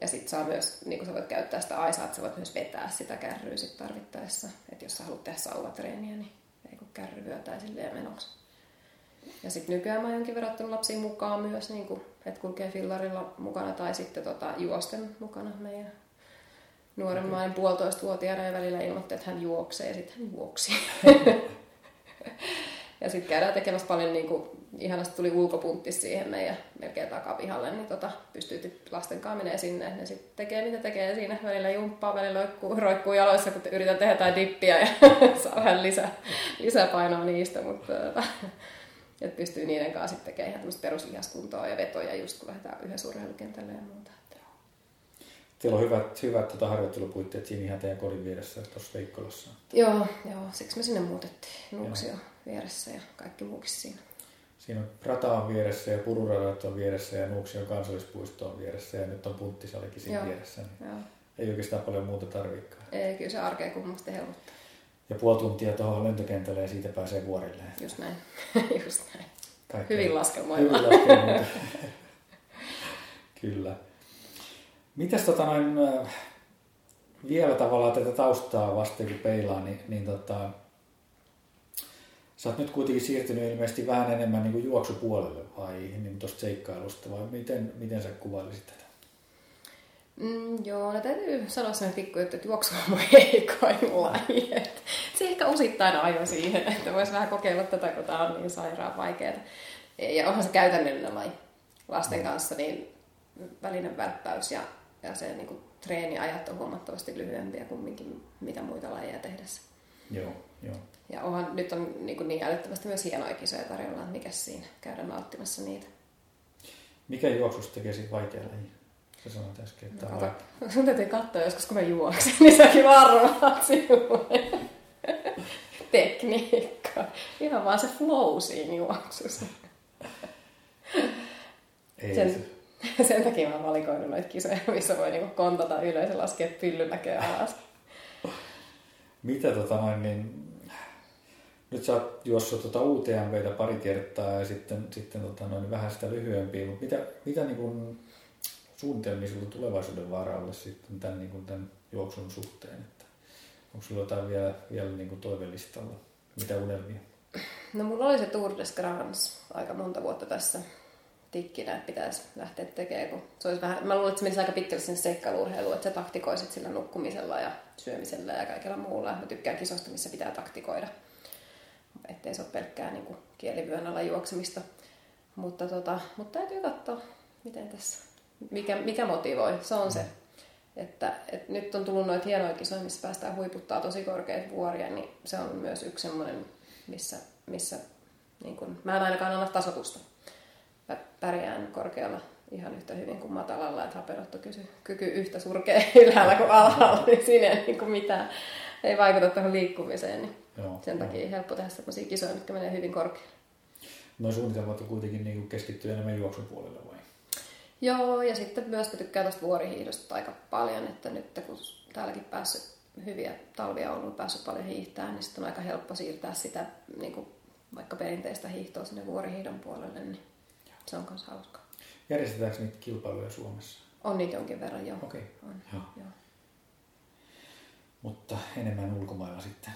Ja sitten saa myös, niin kuin sä voit käyttää sitä aisaa, että sä voit myös vetää sitä kärryä sit tarvittaessa. Että jos sä haluat tehdä sauvatreeniä, niin ei kun kärry vyötää silleen menoksi. Ja sitten nykyään mä oon jonkin verran ottanut lapsia mukaan myös, niin että kulkee fillarilla mukana tai sitten juosten mukana. Meidän nuoremmainen 1,5-vuotiaana ja välillä ilmoitti, että hän juoksee ja sitten hän juoksi. Ja Ja sitten käydään tekemässä paljon, niin kuin, ihanasti tuli ulkopuntti siihen meidän melkein takapihalle, niin pystyy lasten kanssa menee sinne. Ne sitten tekee mitä tekee siinä, välillä jumppaa, välillä roikkuu jaloissa, kun yritän tehdä jotain dippiä ja saa vähän lisäpainoa niistä. Mutta että pystyy niiden kanssa sitten tekemään ihan tämmöistä peruslihaskuntoa ja vetoja, just kun lähdetään yhdessä urheilukentälle ja muuta. Teillä on hyvät harjoittelupuitteet siinä ihan teidän kodin vieressä tuossa Veikkolassa. Joo, siksi me sinne muutettiin. Nuuksio vieressä ja kaikki muukin siinä. Siinä on rataa vieressä ja pururadat on vieressä ja Nuuksion kansallispuisto on vieressä ja nyt on punttisalikin siinä vieressä. Niin ei oikeastaan paljon muuta tarvikaan. Ei, kyllä se arkea kummasti helpottaa. Ja puoli tuntia tuohon lentokentälle ja siitä pääsee vuorille. Just näin. Kaikki hyvin laskelmoilla. Kyllä. Mitäs vielä tavallaan tätä taustaa vasten kun peilaa, niin sä oot nyt kuitenkin siirtynyt ilmeisesti vähän enemmän niin kuin juoksupuolelle vai niin tuosta seikkailusta vai miten sä kuvailisit tätä? Joo, täytyy sanoa sellainen pikkujuttu, että juoksu on mun heikoin laji. Se ehkä osittain ajoi siihen, että vois vähän kokeilla tätä, kun tää on niin sairaan vaikeeta. Ja onhan se käytännöllinen laji lasten kanssa, niin välinen välppäys ja se niin kuin, treeniajat on huomattavasti lyhyempiä kumminkin mitä muita lajeja tehdessä. Joo. Ja onhan, nyt on niin älyttömästi myös hienoja kisoja tarjolla, että mikä siinä käydään nauttimassa niitä. Mikä juoksusta tekee siitä vaikea laji? Sä sanoit äsken, että sun täytyy katsoa joskus, kun mä juoksen, niin säkin varmaat sinulle. Tekniikka. Ihan vaan se flow siinä juoksussa. Ei se. Sen takia mä oon valikoinut noita kisoja, missä voi niinku kontata ylös ja laskea pyllymäköä alas. Mitä nyt sä oot juossut UTMB:tä pari kertaa ja sitten vähän sitä lyhyempiä, mutta mitä niinku suunnitelmia sulla tulevaisuuden varalle sitten tämän juoksun suhteen? Että onko sulla jotain vielä niinku toivelistalla? Mitä unelmia? No mulla oli se Turdes Grans aika monta vuotta tässä. Tikkinä, että pitäisi lähteä tekemään, kun se olisi vähän, mä luulen, että se menisi aika pitkälle sinne seikkailu-urheiluun, että sä taktikoisit sillä nukkumisella ja syömisellä ja kaikella muulla. Mä tykkään kisosta, missä pitää taktikoida, ettei se ole pelkkää niin kuin kielivyön alla juoksemista. Mutta täytyy katsoa, miten tässä, mikä motivoi. Se on se, että nyt on tullut noita hienoja kisoja, missä päästään huiputtaa tosi korkeita vuoria, niin se on myös yksi semmoinen, missä niin kuin, mä en ainakaan anna tasotusta. Pärjään korkealla ihan yhtä hyvin kuin matalalla, että hapenottokyky yhtä surkea ylhäällä kuin alhaalla, niin siinä ei niin mitään, ei vaikuta tuohon liikkumiseen, niin sen takia helppo tehdä sellaisia kisoja, mitkä menee hyvin korkealle. No suunnitelmat kuitenkin niin keskittyy enemmän juoksun puolelle vai? Joo, ja sitten myös tykkään tuosta vuorihiihdosta aika paljon, että nyt kun täälläkin päässyt hyviä talvia on ollut, päässyt paljon hiihtämään, niin sitten on aika helppo siirtää sitä niin kuin vaikka perinteistä hiihtoa sinne vuorihiihdon puolelle, niin se on myös hauskaa. Järjestetäänkö niitä kilpailuja Suomessa? On niitä jonkin verran, joo. Okei. Joo. Mutta enemmän ulkomailla sitten.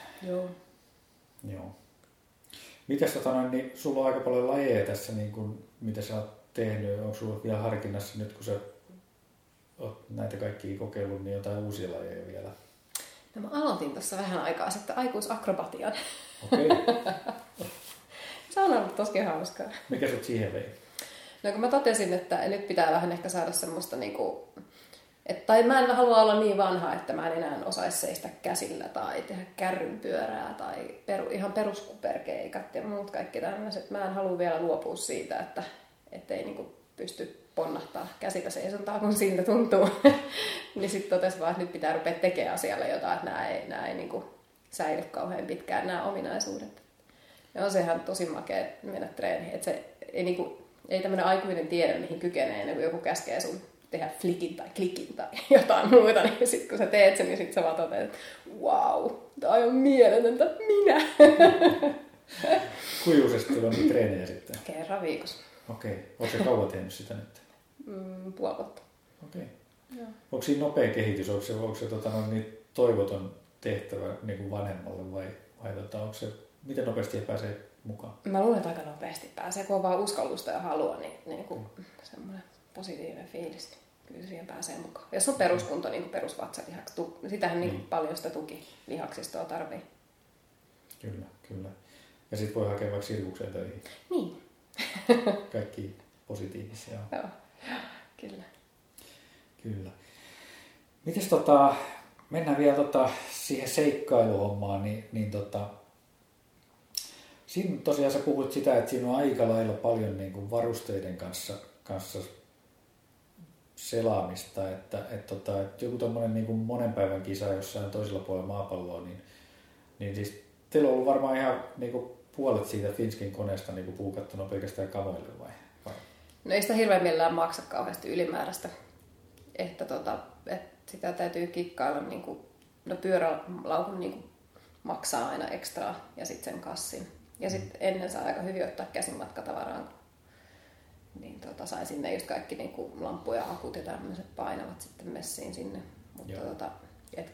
Joo. Mitäs niin sulla on aika paljon lajeja tässä, niin kun, mitä sä oot tehnyt? Onko sulla vielä harkinnassa nyt, kun sä oot näitä kaikkia kokeillut, niin jotain uusia lajeja vielä? No mä aloitin tuossa vähän aikaa sitten aikuisakrobatian. Okei. Se on ollut tosi hauskaa. Mikä sut siihen vei? No kun mä totesin, että nyt pitää vähän ehkä saada semmoista niinku, että tai mä en halua olla niin vanha, että mä en enää osaisi seistä käsillä tai tehdä kärrynpyörää tai ihan peruskuperkeikat ja muut kaikki tämmöiset. Mä en halua vielä luopua siitä, että ei niinku pysty ponnahtaa käsillä seisontaa, kun siltä tuntuu. Niin sit totesin vaan, että nyt pitää rupea tekemään asialle jotain, että nää ei niinku säily kauhean pitkään nämä ominaisuudet. Ja on sehän tosi makea mennä treeniin, että se ei niinku... Ei tämmöinen aikuinen tiedä, mihin kykenee ennen kuin joku käskee sun tehdä flikin tai klikin tai jotain muuta, niin sitten kun sä teet sen, niin sitten sä vaan toteat, että wow, tää on mieletöntä, minä! Kuinka useasti tulee niitä treenejä sitten? Kerran viikossa. Okei. Oletko sä kauan tehnyt sitä nyt? Puoli vuotta. Okei. Onko siinä nopea kehitys? Onko se toivoton tehtävä niin kuin vanhemmalle vai onko se, miten nopeasti he pääsee mukaan? Mä luulen, että aika nopeasti pääsee, kun on vaan uskallusta ja halua, niin semmoinen positiivinen fiilis, kyllä siihen pääsee mukaan. Jos on peruskunto, niin kuin perusvatsalihaks, sitähän niin paljon sitä tukilihaksistoa tarvii. Kyllä. Ja sitten voi hakea vaikka Sirkukseen töihin. Niin. Kaikki positiivisia. Joo, kyllä. Kyllä. Mites mennään vielä siihen seikkailuhommaan, niin siinä tosiaan sä puhuit sitä, että siinä on aika lailla paljon niin kuin varusteiden kanssa selaamista, että joku tommonen niin kuin monen päivän kisa jossain toisella puolella maapalloa, niin siis teillä on ollut varmaan ihan niin kuin puolet siitä Finskin koneesta niin kuin puukattuna pelkästään kavoille vai? No ei sitä hirveän millään maksa kauheasti ylimääräistä, että sitä täytyy kikkailla, niin kuin, no pyörälaukun niin kuin maksaa aina ekstraa ja sitten sen kassin. Ja sitten ennen saa aika hyvin ottaa käsimatkatavaraan. Niin sain sinne just kaikki niin kuin lamppu ja akut ja tämmöiset painavat sitten messiin sinne. Mutta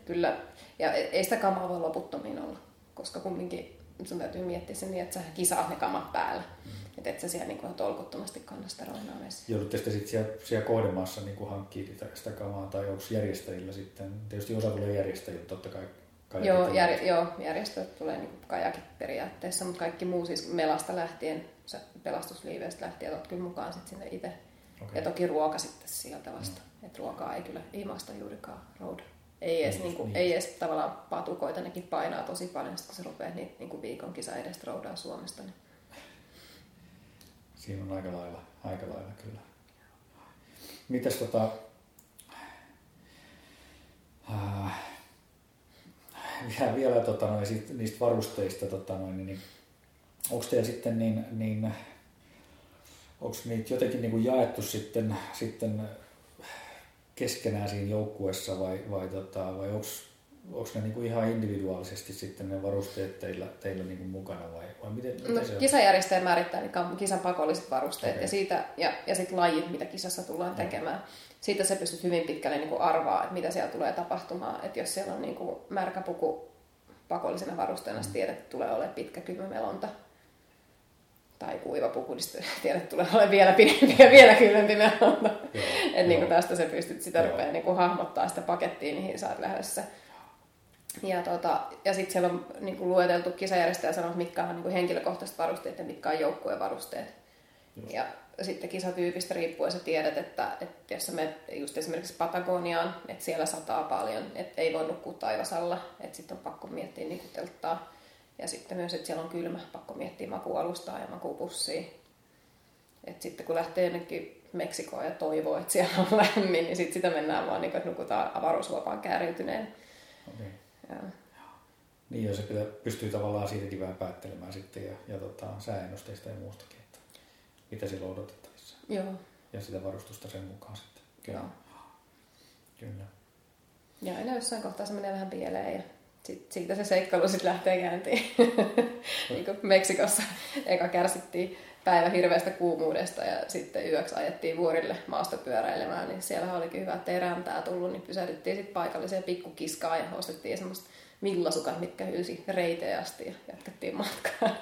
kyllä, ja ei sitä kamaa voi loputtomiin olla, koska kumminkin sun täytyy miettiä sen niin, että sä kisaat ne kamat päällä. Että et sä siellä niin kuin tolkuttomasti kannasta roinaa messiin. Joudutte sitä sitten siellä kohdemaassa niin kuin hankkia sitä kamaa, tai onko järjestäjillä sitten? Tietysti osa tulee järjestäjillä totta kai. Järjestöt tulee niin kuin kajakit periaatteessa, mutta kaikki muu siis melasta lähtien, pelastusliiveistä lähtien olet kyllä mukaan sitten sinne itse. Okay. Ja toki ruoka sitten sieltä vasta. Mm. Että ruokaa ei kyllä ilmaista juurikaan road. Ei edes tavallaan patukoita, nekin painaa tosi paljon, sitten kun sä rupeat niitä niin kuin viikon kisa edestä roudaa Suomesta. Niin. Siinä on aika lailla kyllä. Mites vielä niistä varusteista, niin onko teillä sitten niin onko niitä jotenkin niin kuin jaettu sitten keskenään siinä joukkueessa vai onko ne niin kuin ihan individuaalisesti sitten ne varusteet teillä niin kuin mukana vai miten no, se on? Kisajärjestäjä määrittää niin kisan pakolliset varusteet okay. Ja siitä ja sit lajit mitä kisassa tullaan tekemään. Siitä sä pystyt hyvin pitkälle niin kuin arvaa, että mitä siellä tulee tapahtumaan. Että jos siellä on niin kuin märkäpuku pakollisena varusteena, sä tiedät, että tulee olemaan pitkä kylmämelonta. Tai kuivapuku, niin sä tiedät, että tulee olemaan vielä pidempi ja vielä kylmempi melonta. Että niin tästä sä pystyt sitä rupeaa niin kuin hahmottaa sitä pakettia, mihin sä oot lähdössä. Ja sitten siellä on niin kuin lueteltu kisajärjestäjä sanoo, että mitkä on niin kuin henkilökohtaiset varusteet ja mitkä on joukkueen varusteet. Ja sitten kisatyypistä riippuen sä tiedät, että jos sä menet just esimerkiksi Patagoniaan, että siellä sataa paljon, että ei voi nukkua taivasalla, että sitten on pakko miettiä niin kuin telttaa. Ja sitten myös, että siellä on kylmä, pakko miettiä makuualustaa ja makupussia. Että sitten kun lähtee jonnekin Meksikoon ja toivoo, että siellä on lämmin, niin sitten sitä mennään vaan niin kuin, että nukutaan avaruusvapaan kääriytyneen. Okay. Niin ja se pystyy tavallaan siitäkin vähän päättelemään sitten ja sääennusteista ja muustakin. Mitä silloin odotettavissa. Joo. Ja sitä varustusta sen mukaan sitten. Kyllä. Kyllä. Ja aina jossain kohtaa se menee vähän pieleen ja siitä se seikkailu sitten lähtee käyntiin. Niin kuin Meksikossa eka kärsittiin päivä hirveästä kuumuudesta ja sitten yöksi ajettiin vuorille maasta pyöräilemään. Niin siellä olikin hyvä, ettei räntää tullut, niin pysähdyttiin sitten paikalliseen pikkukiskaan ja ostettiin semmoista millasukat, mitkä hyysi reiteen asti ja jatkettiin matkaa.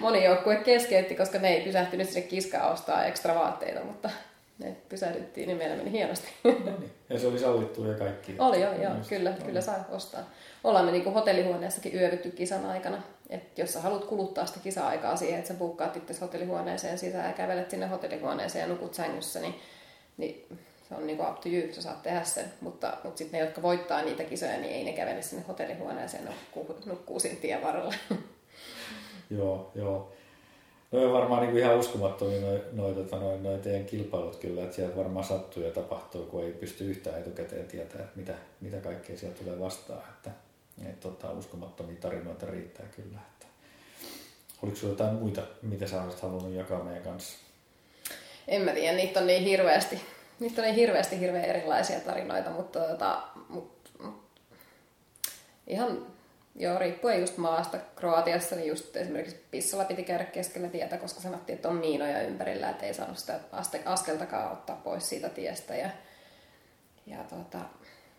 Moni joukkue keskeytti, koska ne ei pysähtynyt sinne kiskaan ostaa ekstra vaatteita, mutta ne pysähdyttiin, niin meillä meni hienosti. No niin. Ja se oli sallittu ja kaikki. Oli joo, kyllä saa ostaa. Ollaan me niin hotellihuoneessakin yövytty kisan aikana. Et jos sä haluat kuluttaa sitä kisa-aikaa siihen, että sä buukkaat itse hotellihuoneeseen sisään ja kävelet sinne hotellihuoneeseen ja nukut sängyssä, niin se on niinku up to you, sä saat tehdä sen, mutta sitten ne, jotka voittaa niitä kisoja, niin ei ne kävele sinne hotellihuoneeseen, nukkuu siinä tien varrella. Joo. No on varmaan niinku ihan uskomattomia noin teidän kilpailut kyllä, että siellä varmaan sattuu ja tapahtuu, kun ei pysty yhtään etukäteen tietämään, mitä kaikkea siellä tulee vastaan. Että uskomattomia tarinoita riittää kyllä. Että. Oliko sinulla jotain muita, mitä sä olisit halunnut jakaa meidän kanssa? En mä tiedä, niitä on niin hirveästi. Niistä on hirveän erilaisia tarinoita, mutta ihan riippuen just maasta. Kroatiassa niin just esimerkiksi pissalla piti käydä keskellä tietä, koska sanottiin, että on miinoja ympärillä, että ei saanut sitä askeltakaan ottaa pois siitä tiestä ja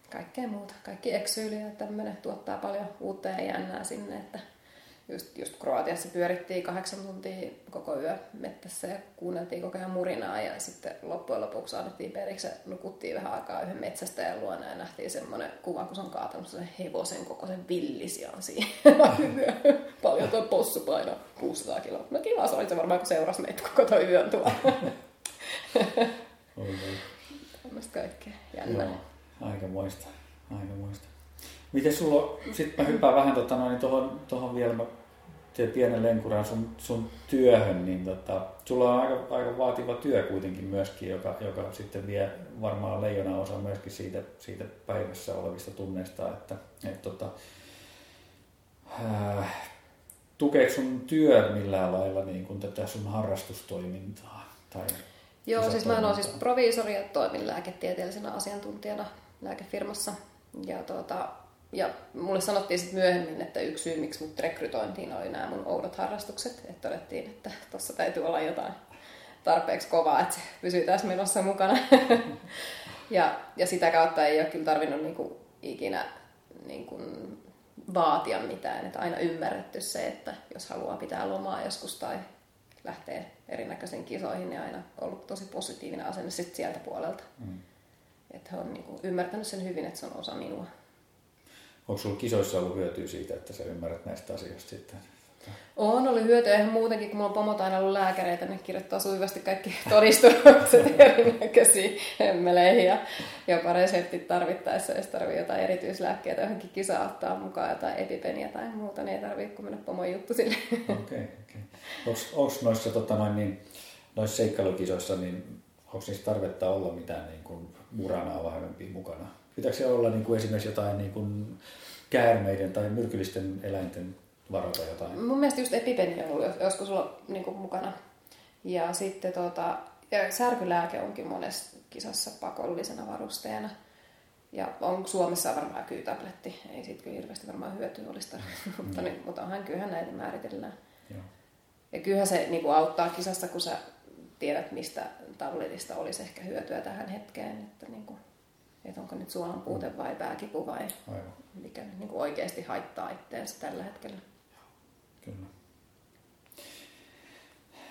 kaikkea muuta. Kaikki eksyyliä ja tämmöinen tuottaa paljon uutta ja jännää sinne, että Just Kroatiassa pyörittiin 8 tuntia koko yö mettässä ja kuunneltiin koko ajan murinaa ja sitten loppujen lopuksi annettiin periksi ja nukuttiin vähän aikaa yhden metsästäjän luona ja nähtiin semmoinen kuva, kun se on kaatanut semmoisen hevosen kokoisen villisiaan siihen. Paljon tuo possu painaa 600 kiloa. No kiva, se oli se varmaan, kun seurasi meitä koko tuo yön tuolla. Tämmöistä kaikkea jännää. Joo, aika muista. Miten sulla, sitten mä hyppään vähän tuohon vielä, mä teen pienen lenkuraan sun työhön, niin sulla on aika vaativa työ kuitenkin myöskin, joka sitten vie varmaan leijona osa myöskin siitä päivässä olevista tunneista, että tukeeko sun työ millään lailla niin kuin tätä sun harrastustoimintaa? Joo, siis mä oon siis proviisori ja toimin lääketieteellisenä asiantuntijana lääkefirmassa ja ja mulle sanottiin sitten myöhemmin, että yksi syy, miksi mut rekrytointiin oli nämä mun oudot harrastukset. Että todettiin, että tuossa täytyy olla jotain tarpeeksi kovaa, että se pysyy tässä menossa mukana. ja sitä kautta ei ole kyllä tarvinnut niinku ikinä niinku vaatia mitään. Että aina ymmärretty se, että jos haluaa pitää lomaa joskus tai lähtee erinäköisiin kisoihin, niin aina ollut tosi positiivinen asenne sit sieltä puolelta. Että he on niinku ymmärtänyt sen hyvin, että se on osa minua. Onko sinulla kisoissa ollut hyötyä siitä, että sä ymmärrät näistä asioista sitten? On ollut hyötyä. Eihän muutenkin, kun mulla on pomot aina ollut lääkäreitä, ne kirjoittaa sujuvasti kaikki todistukset erinäköisiä hemmeleihin ja jopa reseptit tarvittaessa. Jos tarvitsee jotain erityislääkkeitä, johonkin kisaa ottaa mukaan jotain epipeniä tai muuta, niin ei tarvitse kun mennä pomon juttu sille. Okei. Onko noissa, noissa seikkailukisoissa, niin onko niissä tarvetta olla mitään niin kuin muranaa vahvempia mukana? Pitääkö siellä olla niin kuin esimerkiksi jotain niin kuin käärmeiden tai myrkyllisten eläinten varalta jotain? Mun mielestä just epipeni on ollut joskus sulla niin kuin mukana. Ja sitten ja särkylääke onkin monessa kisassa pakollisena varusteena. Ja on Suomessa varmaan kyytabletti. Ei siitä kyllä hirveästi varmaan hyötyä olisi tarvittu, mutta onhan kyllähän näitä määritellään. Joo. Ja kyllähän se niin kuin auttaa kisassa, kun sä tiedät, mistä tabletista olisi ehkä hyötyä tähän hetkeen. Että niin kuin että onko nyt suolan puute vai pääkipu vai aivan. Mikä niin kuin oikeasti haittaa itseänsä tällä hetkellä. Kyllä.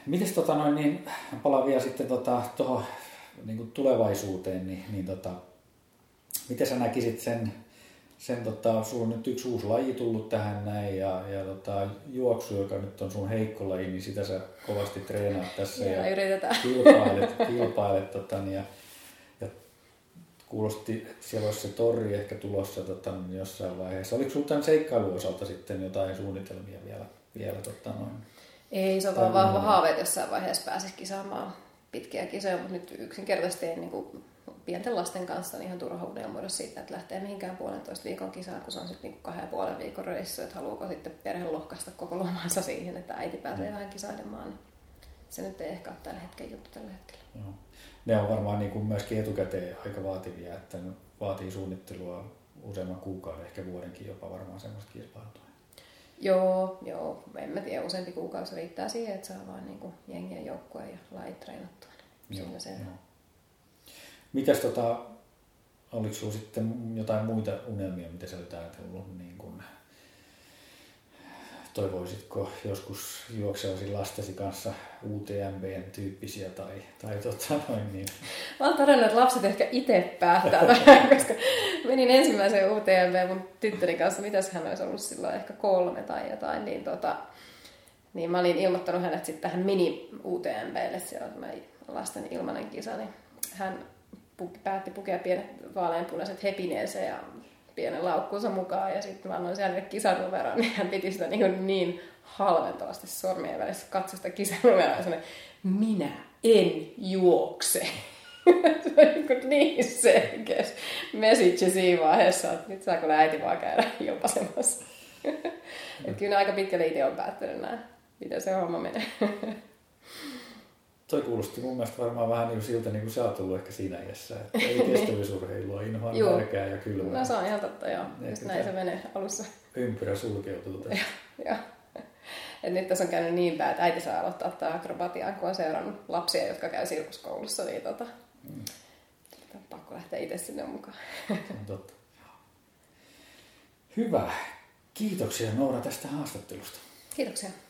Mites niin palaan vielä sitten tuohon niin kuin tulevaisuuteen, niin miten sä näkisit sen sulla on nyt yksi uusi laji tullut tähän näin ja juoksu, joka nyt on sun heikko laji, niin sitä sä kovasti treenaat tässä ja yritetään. kilpailet kuulosti, että siellä olisi se torri ehkä tulossa jossain vaiheessa. Oliko sinulla tämän seikkailun osalta sitten jotain suunnitelmia vielä Ei, se on vaan vahva haave, että jossain vaiheessa pääsisi kisaamaan pitkiä kisoja, mutta nyt yksinkertaisesti en, niin kuin pienten lasten kanssa niin ihan turha unelmoida siitä, että lähtee mihinkään 1,5 viikon kisaan, kun se on sitten niin 2,5 viikon reissu, että haluuko sitten perhe lohkaista koko lomansa siihen, että äiti pääsee vähän kisailemaan. Se nyt ei ehkä ole tällä hetkellä juttu tällä hetkellä. Joo. Ne on varmaan niin kuin myöskin etukäteen aika vaativia, että vaatii suunnittelua useamman kuukauden, ehkä vuodenkin jopa varmaan semmoista kilpailutua. Joo, en mä tiedä, useampi kuukausi riittää siihen, että saa vaan niin kuin jengiä joukkueen ja lajit treenattua. Mitäs oliko sulla sitten jotain muita unelmia, mitä sä olet ajatellut? Niin kuin toivoisitko joskus juoksevasi lastesi kanssa UTMB:n tyyppisiä tai niin? Mä oon todennut, että lapset ehkä itse päättää vähän, koska menin ensimmäiseen UTMB:n mun tyttöni kanssa, mitäs hän olisi ollut silloin, ehkä 3 tai jotain, niin, niin mä olin ilmoittanut hänet sitten tähän mini-UTMB:lle, se on tämä lasten ilmainen kisa, niin hän päätti pukea pienet vaaleanpunaiset hepineensä ja pienen laukkuunsa mukaan ja sitten mä annoin siellä kisanumeroon, niin hän piti sitä niin halventavasti sormien välissä katsosta kisanumeroa ja sanoi, minä en juokse. Se on niin selkeä message siinä vaiheessa, että nyt saa kyllä äiti vaan käydä jopasemassa. Että kyllä aika pitkälle itse on päättänyt nämä, mitä se homma menee. Toi kuulosti mun mielestä varmaan vähän niin siltä, niin kuin sä oot ollut ehkä siinä iässä, että ei kestävyysurheilua, inhoa nälkää ja kylmää. No se on ihan totta, joo. Just näin se menee alussa. Ympyrä sulkeutuu tässä. Joo. Et nyt tässä on käynyt niin päin, että äiti saa aloittaa tämä akrobatiaan, kun on seurannut lapsia, jotka käy sirkuskoulussa, niin on pakko lähteä itse sinne mukaan. Se on totta. Hyvä. Kiitoksia Noora tästä haastattelusta. Kiitoksia.